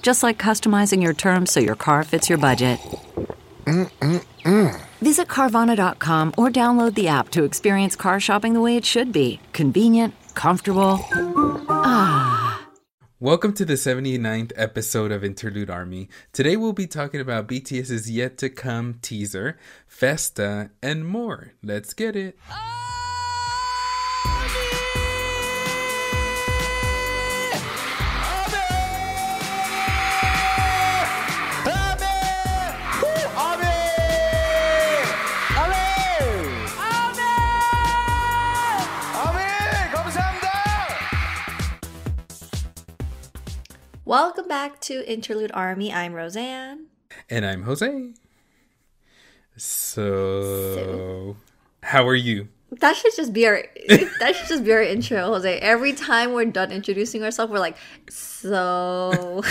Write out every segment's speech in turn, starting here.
Just like customizing your terms so your car fits your budget. Visit Carvana.com or download the app to experience car shopping the way it should be. Convenient, comfortable. Ah. Welcome to the 79th episode of Interlude Army. Today we'll be talking about BTS's Yet to Come teaser, Festa, and more. Let's get it. Oh! Welcome back to Interlude Army. I'm Rosan. And I'm Jose. So, how are you? That should just be our intro, Jose. Every time we're done introducing ourselves, we're like, so.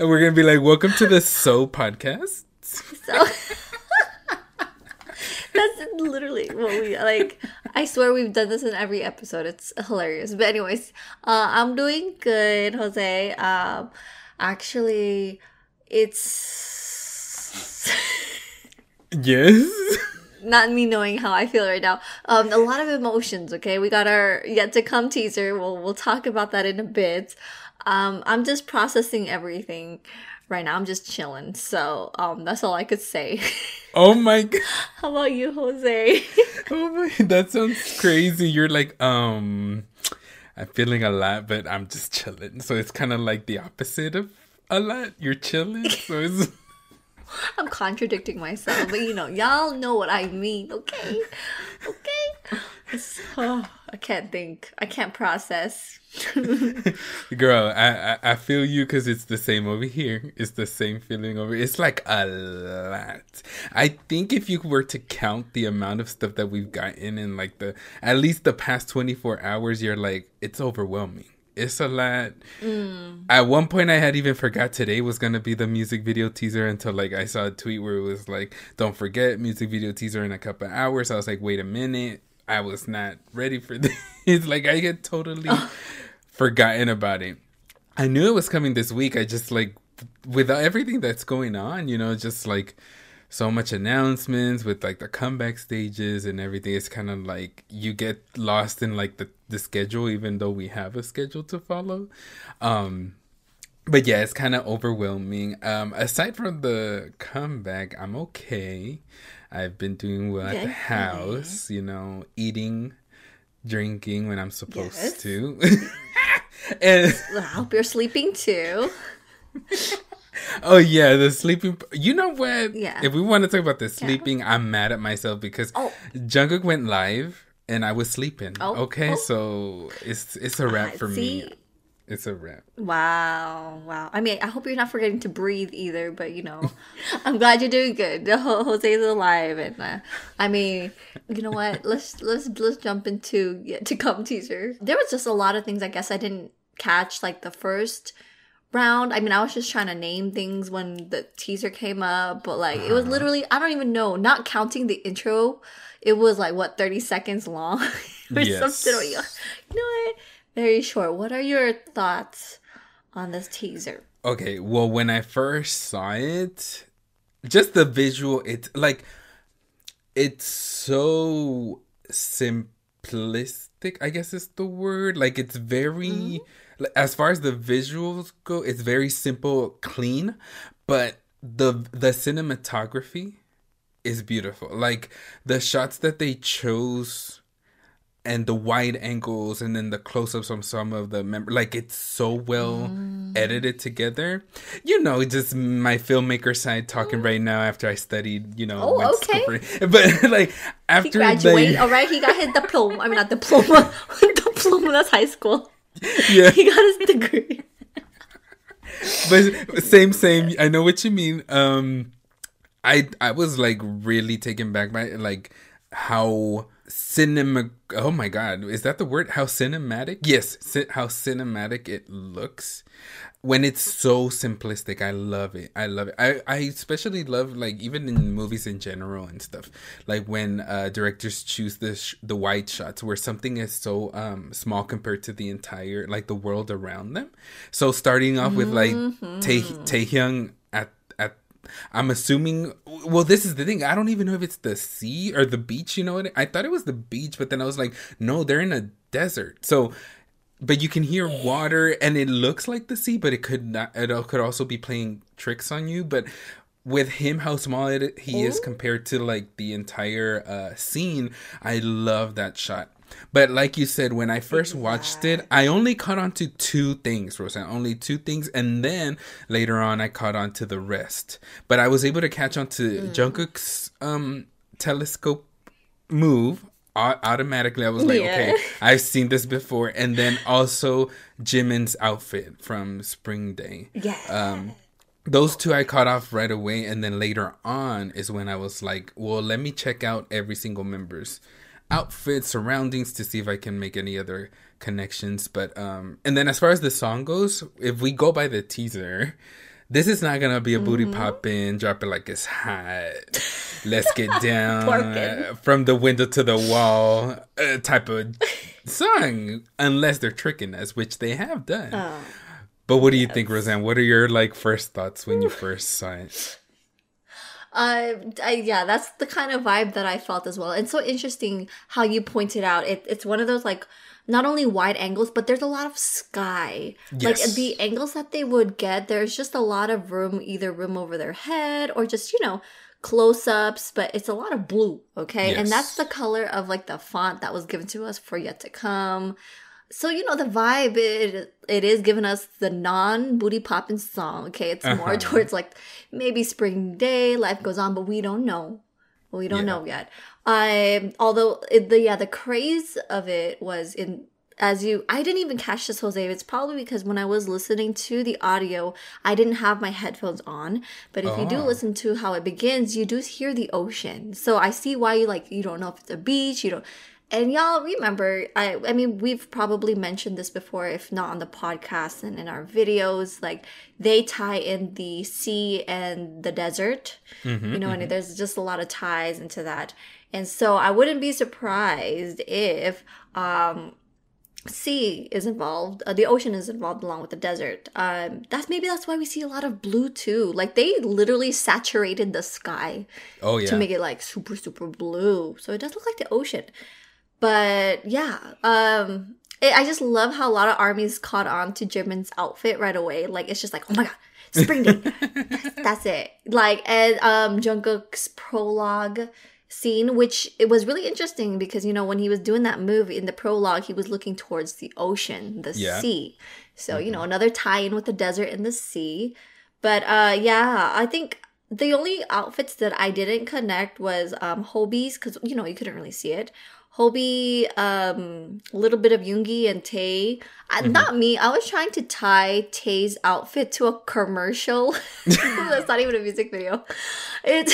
And we're going to be like, welcome to the So podcast. So. That's literally what we like. I swear we've done this in every episode. It's hilarious. But anyways, I'm doing good, Jose. Actually, it's yes. Not me knowing how I feel right now. A lot of emotions. Okay, we got our Yet to Come teaser. We'll talk about that in a bit. I'm just processing everything. Right now, I'm just chilling, so that's all I could say. Oh my god! How about you, Jose? Oh my, that sounds crazy. You're like, I'm feeling a lot, but I'm just chilling. So it's kind of like the opposite of a lot. You're chilling, so it's. I'm contradicting myself, but you know, y'all know what I mean. Okay. Oh, I can't think. I can't process. Girl, I feel you because it's the same over here. It's the same feeling over here. It's like a lot. I think if you were to count the amount of stuff that we've gotten in like at least the past 24 hours, you're like, it's overwhelming. It's a lot. Mm. At one point, I had even forgot today was going to be the music video teaser until like I saw a tweet where it was like, don't forget, music video teaser in a couple of hours. I was like, wait a minute. I was not ready for this. Like, I had totally forgotten about it. I knew it was coming this week. I just like, with everything that's going on, you know, just like so much announcements with like the comeback stages and everything. It's kind of like you get lost in like the schedule, even though we have a schedule to follow. But yeah, it's kind of overwhelming. Aside from the comeback, I'm okay. I've been doing well at the house, you know, eating, drinking when I'm supposed to. And I hope you're sleeping too. Oh yeah, the sleeping. You know what? Yeah. If we want to talk about the sleeping, I'm mad at myself because Jungkook went live and I was sleeping. So it's a wrap for me. It's a wrap. Wow. I mean, I hope you're not forgetting to breathe either, but you know, I'm glad you're doing good. Jose's alive, and I mean, you know what? Let's jump into Yet to Come teaser. There was just a lot of things I guess I didn't catch like the first round. I mean, I was just trying to name things when the teaser came up, but like it was literally, I don't even know, not counting the intro, it was like what 30 seconds long or something. Or, you know what? Very short. What are your thoughts on this teaser? Okay, well, when I first saw it, just the visual, it's so simplistic, I guess is the word. Like, it's very, as far as the visuals go, it's very simple, clean. But the cinematography is beautiful. Like, the shots that they chose and the wide angles and then the close-ups from some of the members, like, it's so well edited together. You know, just my filmmaker side talking right now after I studied, you know. Oh, okay. But, like, after... He graduated, all right? He got his diploma. I mean, not diploma. Diploma, that's high school. Yeah. He got his degree. But same. I know what you mean. I was, like, really taken back by, like, how... oh my god, is that the word? How cinematic? Yes, how cinematic it looks when it's so simplistic. I love it. I especially love, like, even in movies in general and stuff, like when directors choose the wide shots where something is so small compared to the entire, like, the world around them. So starting off with like Taehyung at I'm assuming, well, this is the thing. I don't even know if it's the sea or the beach, you know what? I thought it was the beach, but then I was like, no, they're in a desert. So, but you can hear water and it looks like the sea, but it could also be playing tricks on you. But with him, how small he is compared to, like, the entire scene. I love that shot. But like you said, when I first watched it, I only caught on to two things, Rosan. Only two things. And then later on, I caught on to the rest. But I was able to catch on to Jungkook's telescope move. Automatically, I was like, okay, I've seen this before. And then also Jimin's outfit from Spring Day. Yeah. Those two I caught off right away. And then later on is when I was like, well, let me check out every single member's outfits, surroundings, to see if I can make any other connections. But and then as far as the song goes, if we go by the teaser, this is not gonna be a booty poppin', drop it like it's hot, let's get down from the window to the wall type of song, unless they're tricking us, which they have done. But what do you think, Rosan? What are your, like, first thoughts when you first saw it? Yeah, that's the kind of vibe that I felt as well. It's so interesting how you pointed out. It's one of those, like, not only wide angles, but there's a lot of sky. Yes. Like, the angles that they would get, there's just a lot of room, either room over their head or just, you know, close-ups. But it's a lot of blue, okay? Yes. And that's the color of, like, the font that was given to us for Yet to Come. So, you know, the vibe, it is giving us the non-booty poppin' song, okay? It's more towards, like, maybe Spring Day, life goes on, but we don't know. We don't know yet. Although, the craze of it was in... I didn't even catch this, Jose. It's probably because when I was listening to the audio, I didn't have my headphones on. But if you do listen to how it begins, you do hear the ocean. So I see why you, like, you don't know if it's a beach, you don't... And y'all remember, I mean, we've probably mentioned this before, if not on the podcast and in our videos, like, they tie in the sea and the desert, you know, and there's just a lot of ties into that. And so I wouldn't be surprised if sea is involved, the ocean is involved along with the desert. That's why we see a lot of blue too. Like, they literally saturated the sky to make it, like, super, super blue. So it does look like the ocean. But yeah, I just love how a lot of ARMYs caught on to Jimin's outfit right away. Like, it's just like, oh my god, Spring Day. That's it. Like, and Jungkook's prologue scene, which it was really interesting because, you know, when he was doing that move in the prologue, he was looking towards the ocean, the sea. So, you know, another tie-in with the desert and the sea. But yeah, I think... The only outfits that I didn't connect was Hobi's, because, you know, you couldn't really see it. Hobi, a little bit of Yoongi and Tae. Not me. I was trying to tie Tae's outfit to a commercial. That's not even a music video. It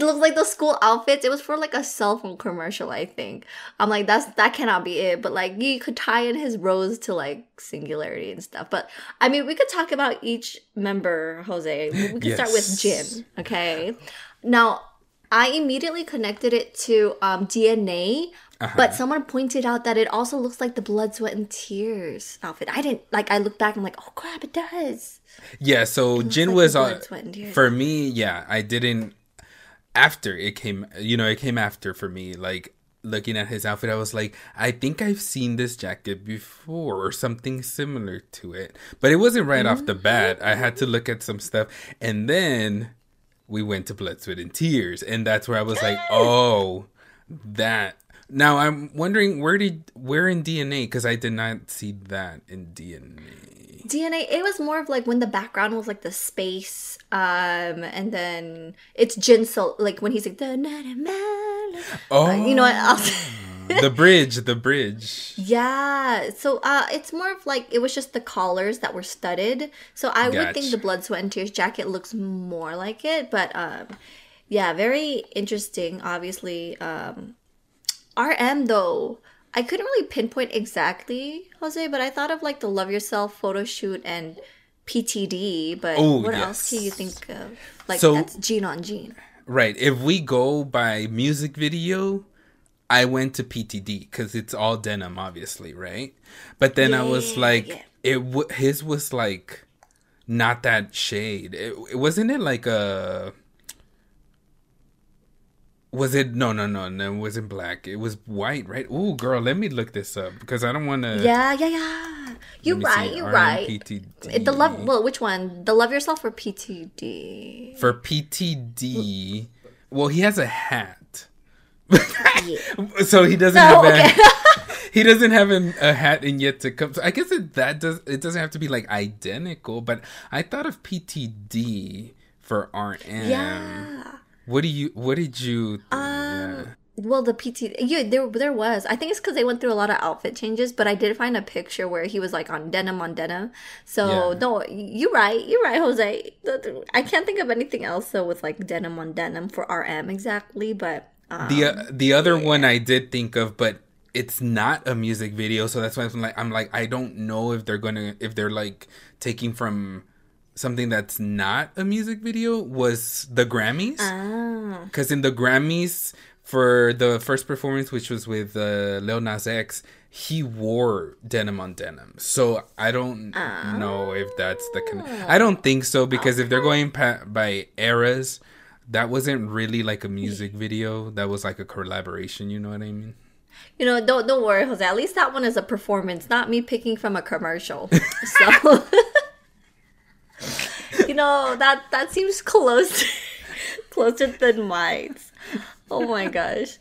looks like the school outfits. It was for, like, a cell phone commercial, I think. I'm like, that cannot be it. But, like, you could tie in his rose to, like, Singularity and stuff. But, I mean, we could talk about each member, Jose. We could start with Jin, okay? Now, I immediately connected it to DNA, but someone pointed out that it also looks like the Blood, Sweat, and Tears outfit. I didn't, like, I looked back and I'm like, oh crap, it does. Yeah, so Jin, like, was, Blood, Sweat, and Tears. For me, yeah, I didn't, after it came, you know, it came after for me, like, looking at his outfit, I was like, I think I've seen this jacket before or something similar to it. But it wasn't right off the bat. I had to look at some stuff. And then... we went to Blood, Sweat, and Tears. And that's where I was like, oh, that. Now I'm wondering where in DNA, because I did not see that in DNA. DNA, it was more of like when the background was like the space, and then it's Jin, so like when he's like the man, you know what else? the bridge. Yeah, so it's more of like it was just the collars that were studded. So I would think the Blood, Sweat, and Tears jacket looks more like it, but yeah, very interesting, obviously. RM, though, I couldn't really pinpoint exactly, Jose, but I thought of like the Love Yourself photo shoot and PTD, but what else do you think of? Like, so, that's Gene on Gene. Right. If we go by music video, I went to PTD because it's all denim, obviously, right? But then I was like, his was like not that shade. Wasn't it like a... Was it? No. It wasn't black. It was white, right? Ooh, girl, let me look this up because I don't want to. Yeah. You're right. PTD. Which one? The Love Yourself or PTD? For PTD, well, he has a hat, so he doesn't have a hat. He doesn't have a hat in Yet to Come. So I guess it doesn't have to be like identical, but I thought of PTD for RM. Yeah. What did you think? Well, the PT... there was. I think it's because they went through a lot of outfit changes, but I did find a picture where he was like on denim. So, no, you're right, Jose. I can't think of anything else though with like denim on denim for RM exactly, but... the other one I did think of, but it's not a music video, so that's why I'm like, I don't know if they're like taking from... something that's not a music video was the Grammys. Because in the Grammys, for the first performance, which was with Lil Nas X, he wore denim on denim. So I don't know if that's the connection. I don't think so, because if they're going by eras, that wasn't really like a music video. That was like a collaboration, you know what I mean? You know, don't worry, Jose. At least that one is a performance, not me picking from a commercial. So... You know, that seems closer than mine. Oh my gosh.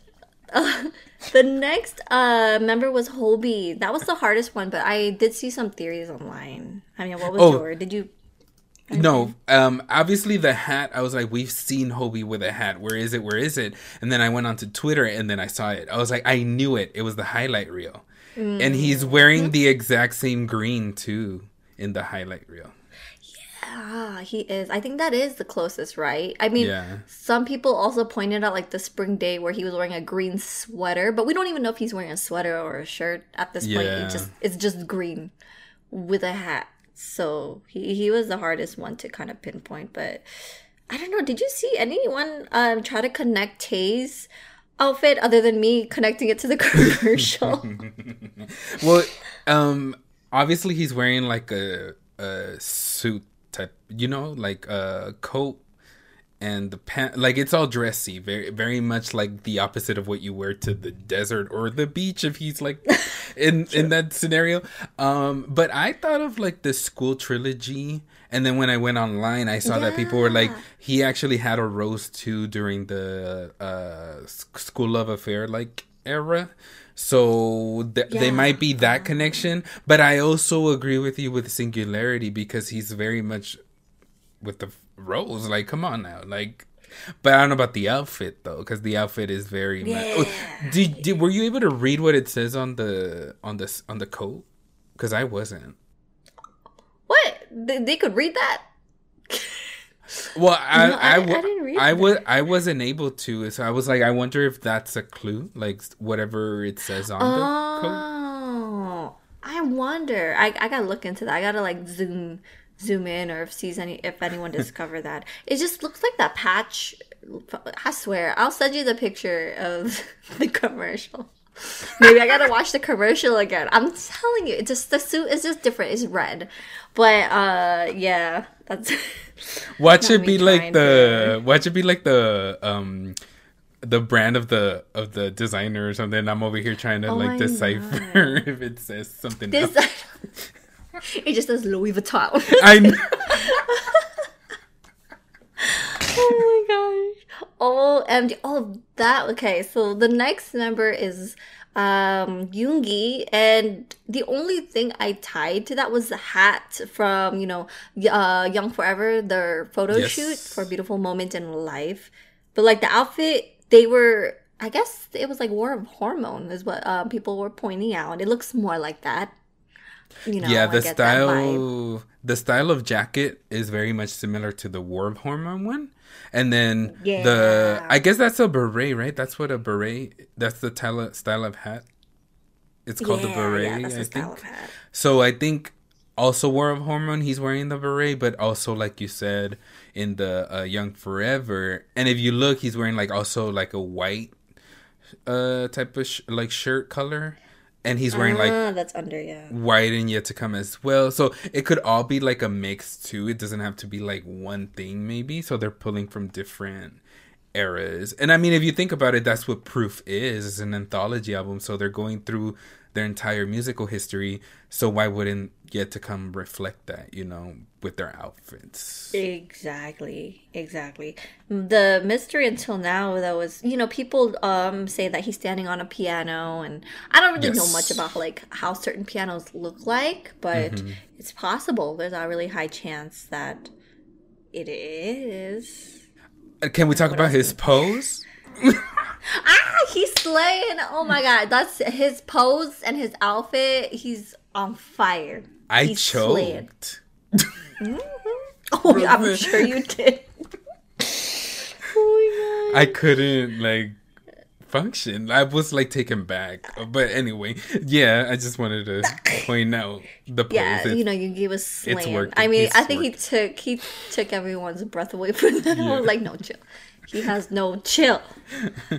The next member was Hobi. That was the hardest one, but I did see some theories online. I mean, what was yours? Did you... No, obviously the hat, I was like, we've seen Hobi with a hat. Where is it? And then I went onto Twitter and then I saw it. I was like, I knew it. It was the highlight reel. Mm. And he's wearing the exact same green, too, in the highlight reel. He is. I think that is the closest, right? I mean, Some people also pointed out like the Spring Day where he was wearing a green sweater, but we don't even know if he's wearing a sweater or a shirt at this point. It's just green with a hat. So he was the hardest one to kind of pinpoint. But I don't know. Did you see anyone try to connect Tae's outfit other than me connecting it to the commercial? Well, obviously he's wearing like a suit. Type, you know, like a coat and the pant, like it's all dressy, very, very much like the opposite of what you wear to the desert or the beach if he's like in that scenario. But I thought of like the school trilogy, and then when I went online, I saw that people were like, he actually had a rose too during the school love affair like era. So they might be that connection. But I also agree with you with Singularity because he's very much with the rose. Like, come on now. Like, but I don't know about the outfit, though, because the outfit is very much... Were you able to read what it says on the coat? Because I wasn't. What? They could read that? Well, I didn't read that. I wasn't able to, so I was like, I wonder if that's a clue, like whatever it says on the coat. Oh, I wonder. I gotta look into that. I gotta like zoom in, or if anyone discovered that. It just looks like that patch. I swear, I'll send you the picture of the commercial. Maybe I gotta watch the commercial again. I'm telling you, the suit is just different. It's red, but that's. Watch it be like the brand of the designer or something. I'm over here trying to decipher if it says something else. It just says Louis Vuitton. I know. Oh my gosh. OMG. Oh, that. Okay, so the next number is Yoongi, and the only thing I tied to that was the hat from, you know, Young Forever, their photo shoot for Beautiful Moment in Life. But like the outfit, they were, I guess it was like War of Hormone is what people were pointing out. It looks more like that. You know, yeah, the style of jacket is very much similar to the War of Hormone one. And then I guess that's a beret, right? That's what a beret, that's the style of hat. It's called the beret, that's the style of hat. So I think also War of Hormone, he's wearing the beret, but also like you said in the Young Forever. And if you look, he's wearing like also like a white type of like shirt color. And he's wearing like that's under white and Yet to Come as well. So it could all be like a mix too. It doesn't have to be like one thing maybe. So they're pulling from different eras. And I mean, if you think about it, that's what Proof is. It's an anthology album. So they're going through their entire musical history. So why wouldn't Yet to Come reflect that, you know, with their outfits? Exactly. Exactly. The mystery until now, though, is, you know, people say that he's standing on a piano, and I don't really know much about like how certain pianos look like, but it's possible. There's a really high chance that it is. Can we talk about his pose? He's slaying. Oh my God. That's his pose and his outfit. He's on fire. I choked. Oh, yeah, I'm sure you did. Oh my God. I couldn't like function. I was like taken back. But anyway, yeah, I just wanted to point out the pose. Yeah, you know, Yoongi was slaying. I mean, I think he took everyone's breath away from that. I was like, no, chill. He has no chill.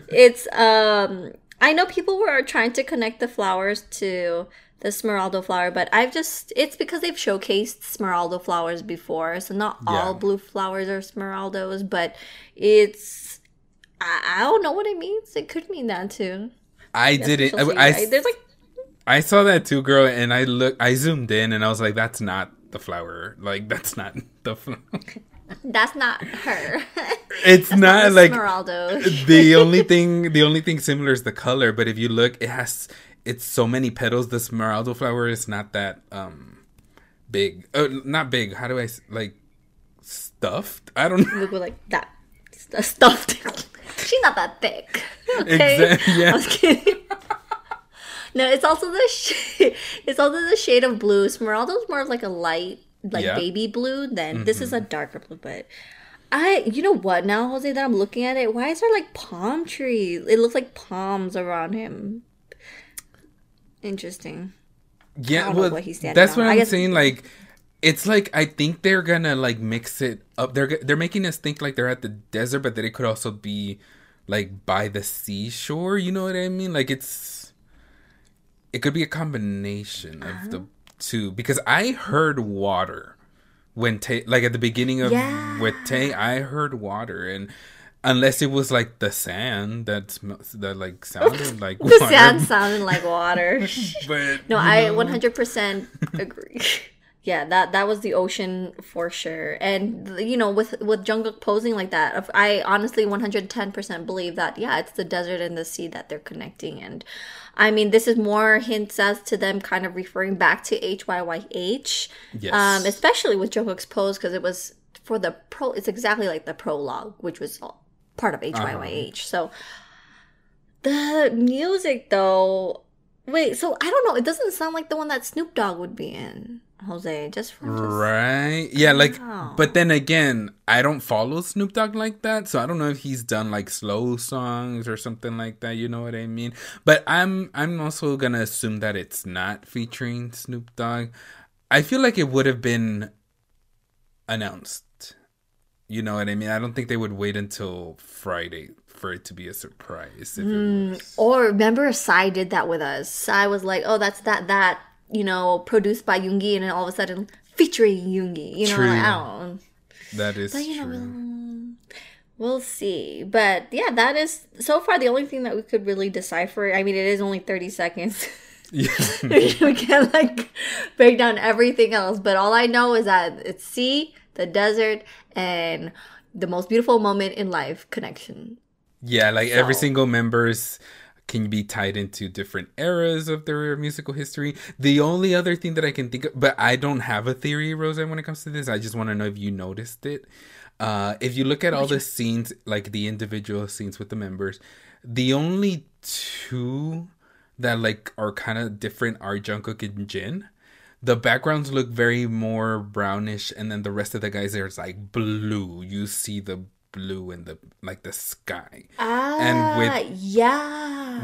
It's I know people were trying to connect the flowers to the Smeraldo flower, but it's because they've showcased Smeraldo flowers before, so not all blue flowers are Smeraldos, but it's I don't know what it means. It could mean that too. I saw that too, girl, and I zoomed in and I was like, that's not the flower. Like, that's not the flower. That's not her. It's not like Smeraldo. the only thing similar is the color, but if you look, it's so many petals. The Smeraldo flower is not that big. Not big. How do I like stuffed? I don't know. Look like that. Stuffed. She's not that big. Okay. Exactly. Yeah. I was kidding. No, it's also the shade of blue. Smeraldo's more of like a light baby blue, then this is a darker blue. But you know what, now Jose, that I'm looking at it, why is there like palm trees? It looks like palms around him. Interesting. Yeah, well, that's what I'm saying. Like, it's like I think they're gonna like mix it up. They're making us think like they're at the desert, but that it could also be like by the seashore. You know what I mean? Like it could be a combination of the too, because I heard water when at the beginning of with Tae, I heard water, and unless it was like the sand that like sounded like the water. Sand sounded like water. But no, I 100% agree. Yeah, that was the ocean for sure. And you know, with Jungkook posing like that, I honestly 110% believe that it's the desert and the sea that they're connecting. And I mean, this is more hints as to them kind of referring back to HYYH, especially with Jungkook's pose, because it was for the it's exactly like the prologue, which was part of HYYH. So the music, though, wait, so I don't know, it doesn't sound like the one that Snoop Dogg would be in, Jose, right? Yeah, like, but then again, I don't follow Snoop Dogg like that, so I don't know if he's done like slow songs or something like that. You know what I mean? But I'm also gonna assume that it's not featuring Snoop Dogg. I feel like it would have been announced. You know what I mean? I don't think they would wait until Friday for it to be a surprise. If it was. Or remember, Psy did that with us. Psy was like, "Oh, that's that." You know, produced by Yoongi, and then all of a sudden featuring Yoongi. You know, true. Like, I don't. That is but, you true. Know, we'll see, but yeah, that is so far the only thing that we could really decipher. I mean, it is only 30 seconds. Yeah. We can't like break down everything else, but all I know is that it's sea, the desert, and the most beautiful moment in life connection. Yeah, like every single member's can be tied into different eras of their musical history. The only other thing that I can think of, but I don't have a theory, Rosan, when it comes to this. I just want to know if you noticed it. If you look at all the scenes, like the individual scenes with the members, the only two that like are kind of different are Jungkook and Jin. The backgrounds look very more brownish, and then the rest of the guys there's like blue. You see the blue in the like the sky. And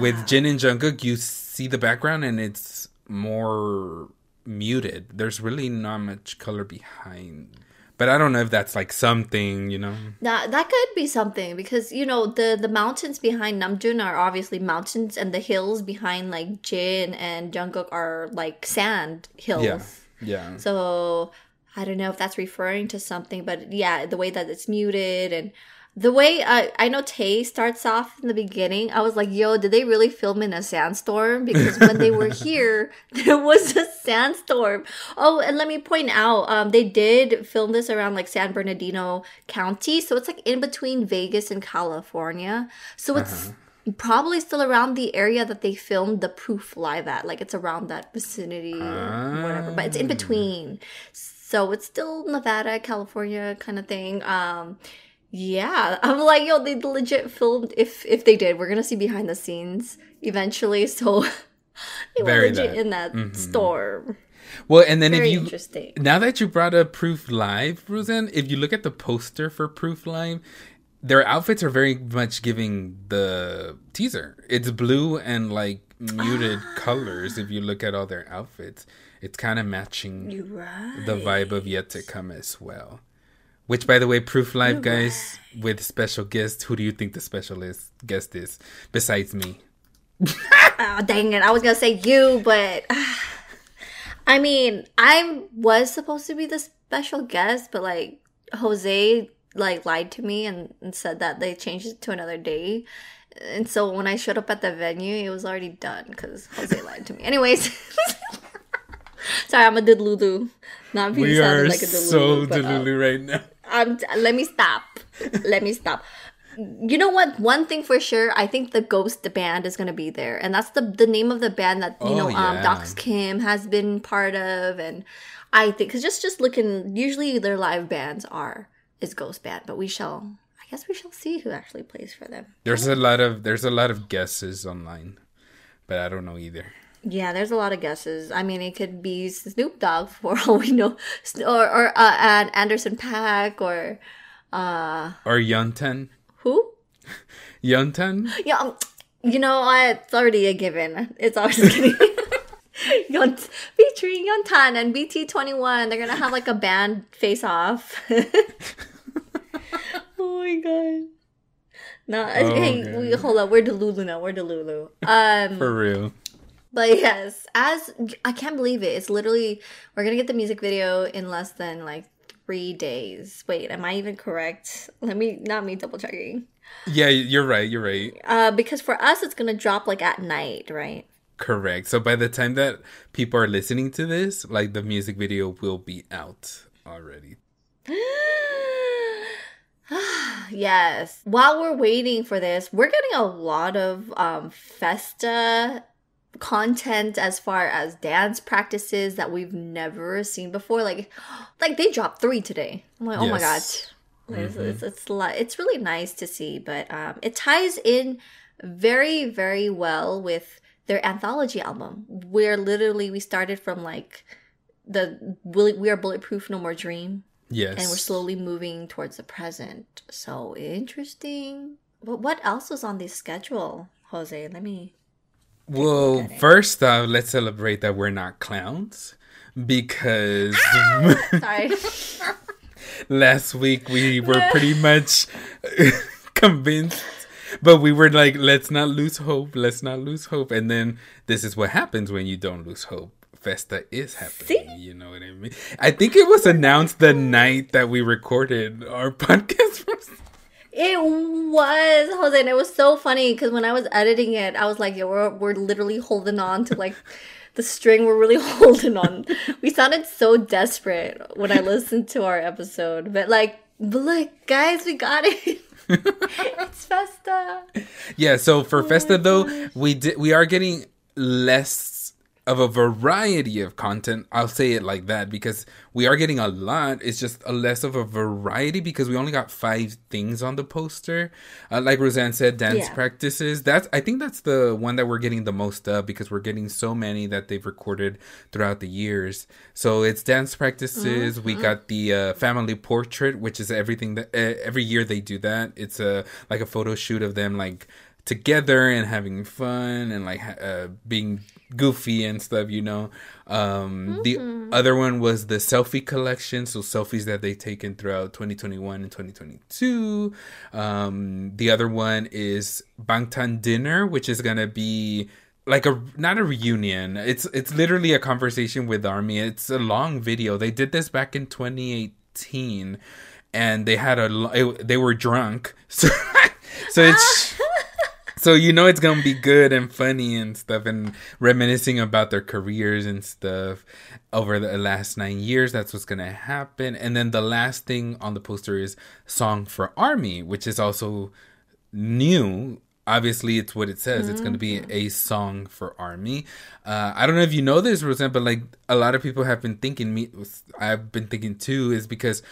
with Jin and Jungkook, you see the background and it's more muted. There's really not much color behind. But I don't know if that's like something, you know. That could be something because, you know, the mountains behind Namjoon are obviously mountains, and the hills behind like Jin and Jungkook are like sand hills. Yeah. So I don't know if that's referring to something, but yeah, the way that it's muted and the way I know Tae starts off in the beginning, I was like, yo, did they really film in a sandstorm? Because when they were here, there was a sandstorm. Oh, and let me point out, they did film this around like San Bernardino County. So it's like in between Vegas and California. So it's probably still around the area that they filmed the Proof Live at. Like it's around that vicinity or whatever, but it's in between. So it's still Nevada, California kind of thing. Yeah, I'm like, yo, they legit filmed, if they did, we're gonna see behind the scenes eventually, so they were legit in that storm. Well, and then very interesting. Now that you brought up Proof Live, Rosan, if you look at the poster for Proof Live, their outfits are very much giving the teaser. It's blue and like muted colors. If you look at all their outfits, it's kind of matching the vibe of Yet to Come as well. Which, by the way, Proof Live, guys, with special guests. Who do you think the special guest is besides me? Oh, dang it. I was going to say you, but... I mean, I was supposed to be the special guest, but, like, Jose, like, lied to me and said that they changed it to another day. And so when I showed up at the venue, it was already done because Jose lied to me. Anyways... Sorry, I'm a delulu. Not being sounded like a delulu. So delulu right now. Let me stop. You know what? One thing for sure, I think the Ghost Band is going to be there. And that's the name of the band that, Dox Kim has been part of. And I think, because just looking, usually their live bands is Ghost Band. But we shall see who actually plays for them. There's a lot of guesses online, but I don't know either. Yeah, there's a lot of guesses. I mean, it could be Snoop Dogg for all we know, or Anderson .Paak, or Yeontan. Who? Yeontan. Yeah, you know what? It's already a given. It's always kidding. Featuring Yeontan and BT21. They're gonna have like a band face off. Oh my god. No, hold up. We're delulu now. We're delulu. For real. But yes, I can't believe it. It's literally, we're going to get the music video in less than like 3 days. Wait, am I even correct? Not me double checking. Yeah, you're right. Because for us, it's going to drop like at night, right? Correct. So by the time that people are listening to this, like the music video will be out already. Yes. While we're waiting for this, we're getting a lot of Festa content as far as dance practices that we've never seen before. Like they dropped 3 today. I'm like, oh my god, it's really nice to see. But it ties in very, very well with their anthology album, where literally we started from like the "We Are Bulletproof, No More Dream," and we're slowly moving towards the present. So interesting. But what else was on this schedule, Jose? Well, first off, let's celebrate that we're not clowns, because last week we were pretty much convinced, but we were like, let's not lose hope. And then this is what happens when you don't lose hope. Festa is happening. See? You know what I mean? I think it was announced the night that we recorded our podcast. It was, Jose, and it was so funny because when I was editing it, I was like, yo, we're literally holding on to like the string. We're really holding on. We sounded so desperate when I listened to our episode. But like, But look, guys, we got it. It's Festa. Yeah, so for Festa, though, gosh. we are getting less of a variety of content. I'll say it like that, because we are getting a lot. It's just a less of a variety because we only got 5 things on the poster. Like Rosanne said, dance practices. I think that's the one that we're getting the most of, because we're getting so many that they've recorded throughout the years. So it's dance practices. Mm-hmm. We got the family portrait, which is everything that every year they do that. It's like a photo shoot of them like together and having fun and like being goofy and stuff, you know. The other one was the selfie collection, so selfies that they've taken throughout 2021 and 2022. The other one is Bangtan dinner, which is gonna be like not a reunion. It's literally a conversation with ARMY. It's a long video. They did this back in 2018, and they had they were drunk, so it's. So, you know, it's going to be good and funny and stuff, and reminiscing about their careers and stuff over the last 9 years. That's what's going to happen. And then the last thing on the poster is Song for ARMY, which is also new. Obviously, it's what it says. Mm-hmm. It's going to be a song for ARMY. I don't know if you know this, Rosanne, but like a lot of people have been thinking, I've been thinking too, is because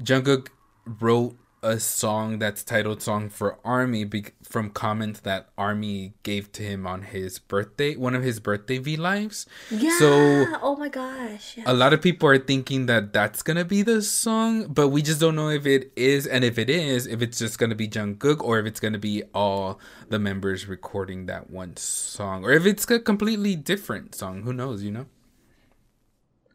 Jungkook wrote a song that's titled Song for ARMY from comments that ARMY gave to him on his birthday, one of his birthday V-Lives. Yeah. So, oh my gosh. Yes. A lot of people are thinking that that's going to be the song, but we just don't know if it is. And if it is, if it's just going to be Jungkook, or if it's going to be all the members recording that one song, or if it's a completely different song. Who knows, you know?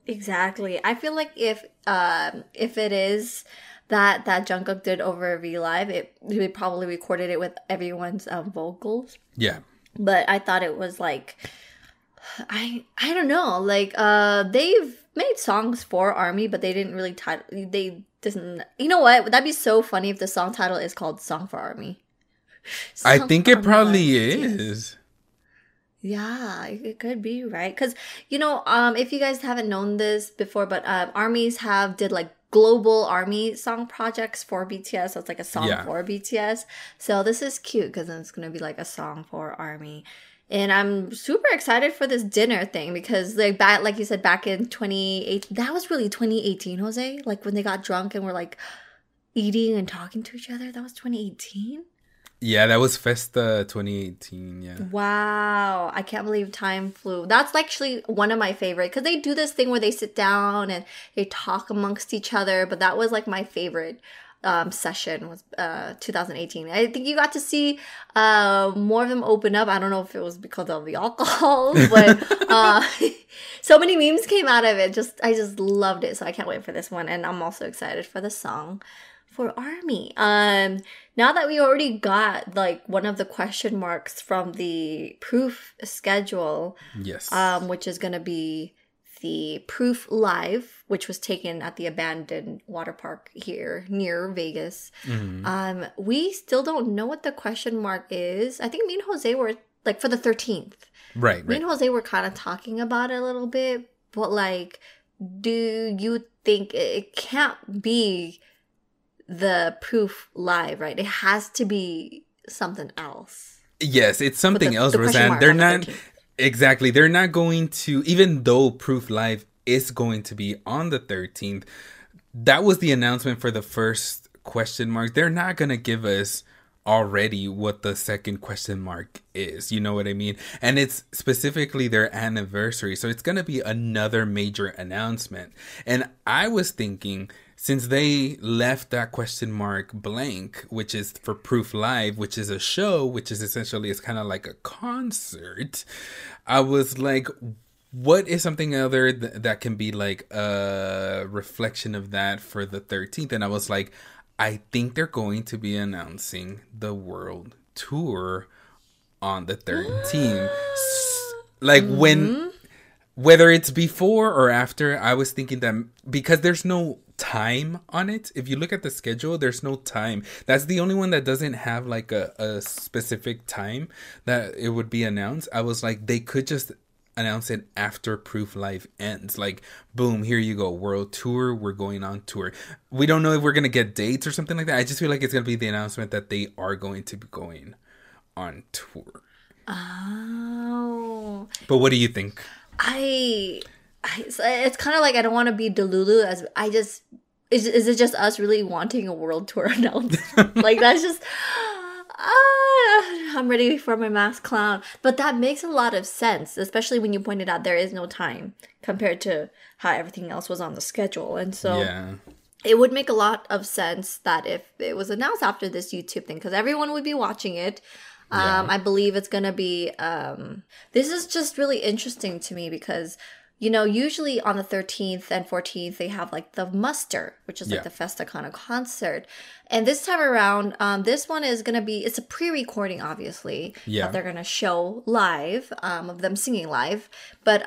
Exactly. I feel like if it is that Jungkook did over V-Live, he probably recorded it with everyone's vocals. Yeah. But I thought it was like, I don't know. Like, they've made songs for ARMY, but they didn't really title. They didn't. You know what? That'd be so funny if the song title is called Song for ARMY. I think it probably is. Yeah, it could be, right? Because, you know, if you guys haven't known this before, but ARMYs did like global ARMY song projects for BTS. So it's like a song for BTS. So this is cute because it's going to be like a song for ARMY. And I'm super excited for this dinner thing because like you said, back in 2018, that was really 2018, Jose? Like when they got drunk and were like eating and talking to each other? That was 2018? Yeah, that was Festa 2018, yeah. Wow, I can't believe time flew. That's actually one of my favorite, because they do this thing where they sit down and they talk amongst each other, but that was like my favorite session was 2018. I think you got to see more of them open up. I don't know if it was because of the alcohol, but so many memes came out of it. I just loved it, so I can't wait for this one, and I'm also excited for the song for ARMY. Now that we already got like one of the question marks from the Proof schedule, yes, which is going to be the Proof Live, which was taken at the abandoned water park here near Vegas. Mm-hmm. We still don't know what the question mark is. I think me and Jose were like for the 13th. Right. Me and Jose were kind of talking about it a little bit, but like, do you think it can't be the Proof Live, right? It has to be something else. Yes, it's something else, Rosanne. They're not exactly. They're not going to, even though Proof Live is going to be on the 13th. That was the announcement for the first question mark. They're not going to give us already what the second question mark is. You know what I mean? And it's specifically their anniversary, so it's going to be another major announcement. And I was thinking, since they left that question mark blank, which is for Proof Live, which is a show, which is essentially, it's kind of like a concert. I was like, what is something other that can be like a reflection of that for the 13th? And I was like, I think they're going to be announcing the world tour on the 13th. Like whether it's before or after, I was thinking that because there's no time on it. If you look at the schedule, there's no time. That's the only one that doesn't have like a specific time that it would be announced. I was like, they could just announce it after Proof Live ends. Like, boom, here you go, world tour, we're going on tour. We don't know if we're going to get dates or something like that. I just feel like it's going to be the announcement that they are going to be going on tour. Oh. But what do you think? It's kind of like I don't want to be Delulu. Is it just us really wanting a world tour announcement? Like, that's just... I'm ready for my masked clown. But that makes a lot of sense, especially when you pointed out there is no time compared to how everything else was on the schedule. And so it would make a lot of sense that if it was announced after this YouTube thing, because everyone would be watching it. I believe it's going to be... this is just really interesting to me because... You know, usually on the 13th and 14th, they have, like, the muster, which is, like, the Festa kind of concert. And this time around, this one is going to be – it's a pre-recording, obviously, that they're going to show live, of them singing live. But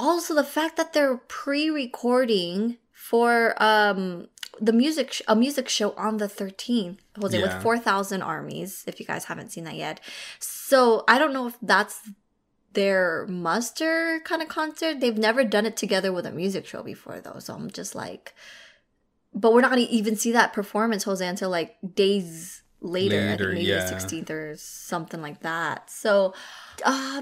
also the fact that they're pre-recording for the music a music show on the 13th, Jose, with 4,000 ARMYs, if you guys haven't seen that yet. So I don't know if that's – their muster kind of concert. They've never done it together with a music show before, though. So I'm just like, but we're not going to even see that performance, Jose, until like days later. I think maybe the 16th or something like that. So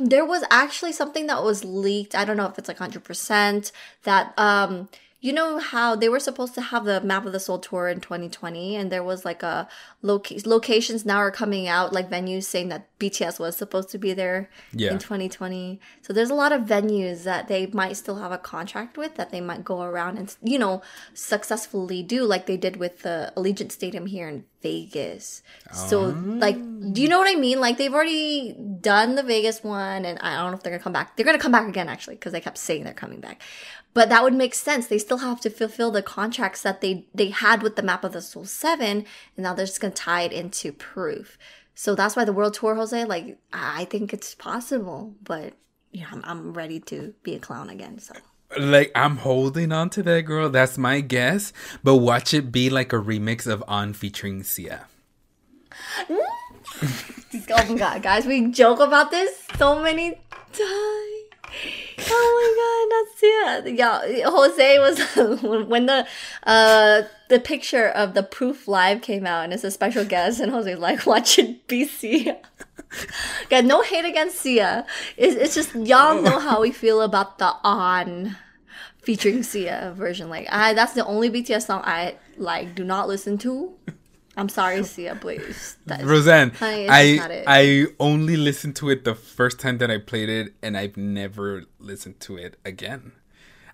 there was actually something that was leaked. I don't know if it's like 100% that, you know how they were supposed to have the Map of the Soul tour in 2020, and there was like a locations now are coming out, like venues saying that BTS was supposed to be there in 2020. So there's a lot of venues that they might still have a contract with that they might go around and, you know, successfully do, like they did with the Allegiant Stadium here in Vegas. So like, do you know what I mean? Like, they've already done the Vegas one, and I don't know if they're gonna come back. They're gonna come back again, actually, because they kept saying they're coming back. But that would make sense. They still have to fulfill the contracts that they had with the Map of the Soul 7, and now they're just gonna tie it into Proof. So that's why the world tour, Jose, like, I think it's possible, but yeah, I'm ready to be a clown again, so. Like, I'm holding on to that, girl. That's my guess. But watch it be like a remix of On featuring Sia. Oh my God, guys, we joke about this so many times. Oh my God, not Sia. Yeah, Jose was when the picture of the Proof Live came out, and it's a special guest, and Jose was like, watch it be Sia. God, no hate against Sia. It's just y'all know how we feel about the On featuring Sia version. Like, that's the only BTS song I like. Do not listen to. I'm sorry, Sia, please. Rosanne, I only listened to it the first time that I played it, and I've never listened to it again.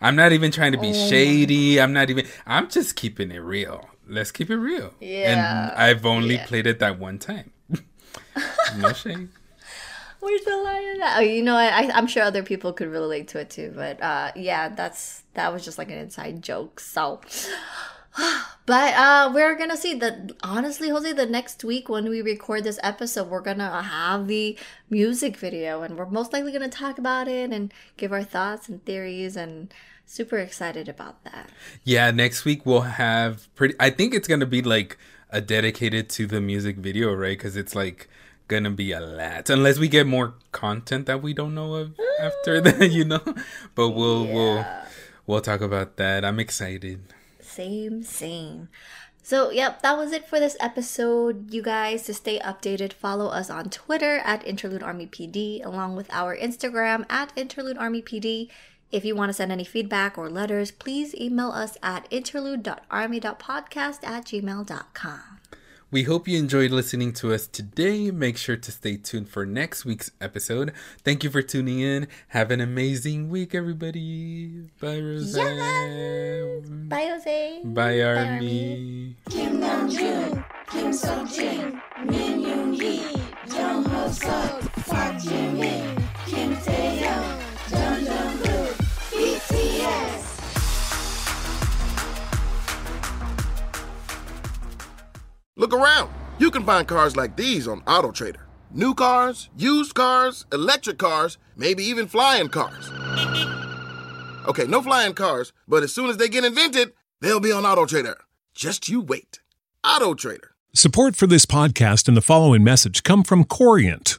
I'm not even trying to be shady. I'm just keeping it real. Let's keep it real. Yeah. And I've only played it that one time. No shame. Where's the line in that? Oh, you know, I'm sure other people could relate to it too. But that was just like an inside joke. So... But we're gonna see that, honestly, Jose, the next week when we record this episode, we're gonna have the music video, and we're most likely gonna talk about it and give our thoughts and theories, and super excited about that. Yeah, next week we'll have I think it's gonna be like a dedicated to the music video, right? Because it's like gonna be a lot, unless we get more content that we don't know of after that, you know. But we'll talk about that. I'm excited. Same. So, yep, that was it for this episode, you guys. To stay updated, follow us on Twitter at InterludeArmyPD, along with our Instagram at InterludeArmyPD. If you want to send any feedback or letters, please email us at interlude.army.podcast@gmail.com. We hope you enjoyed listening to us today. Make sure to stay tuned for next week's episode. Thank you for tuning in. Have an amazing week, everybody. Bye, Rosanne. Yes. Bye, Jose. Bye, ARMY. Kim Namjoon, Kim Seokjin, Min Yoongi, Jung Ho-seok, Park Jimin, Kim Taehyung, Jungkook, BTS. Look around. You can find cars like these on Auto Trader. New cars, used cars, electric cars, maybe even flying cars. Okay, no flying cars, but as soon as they get invented, they'll be on Auto Trader. Just you wait. Auto Trader. Support for this podcast and the following message come from Corient.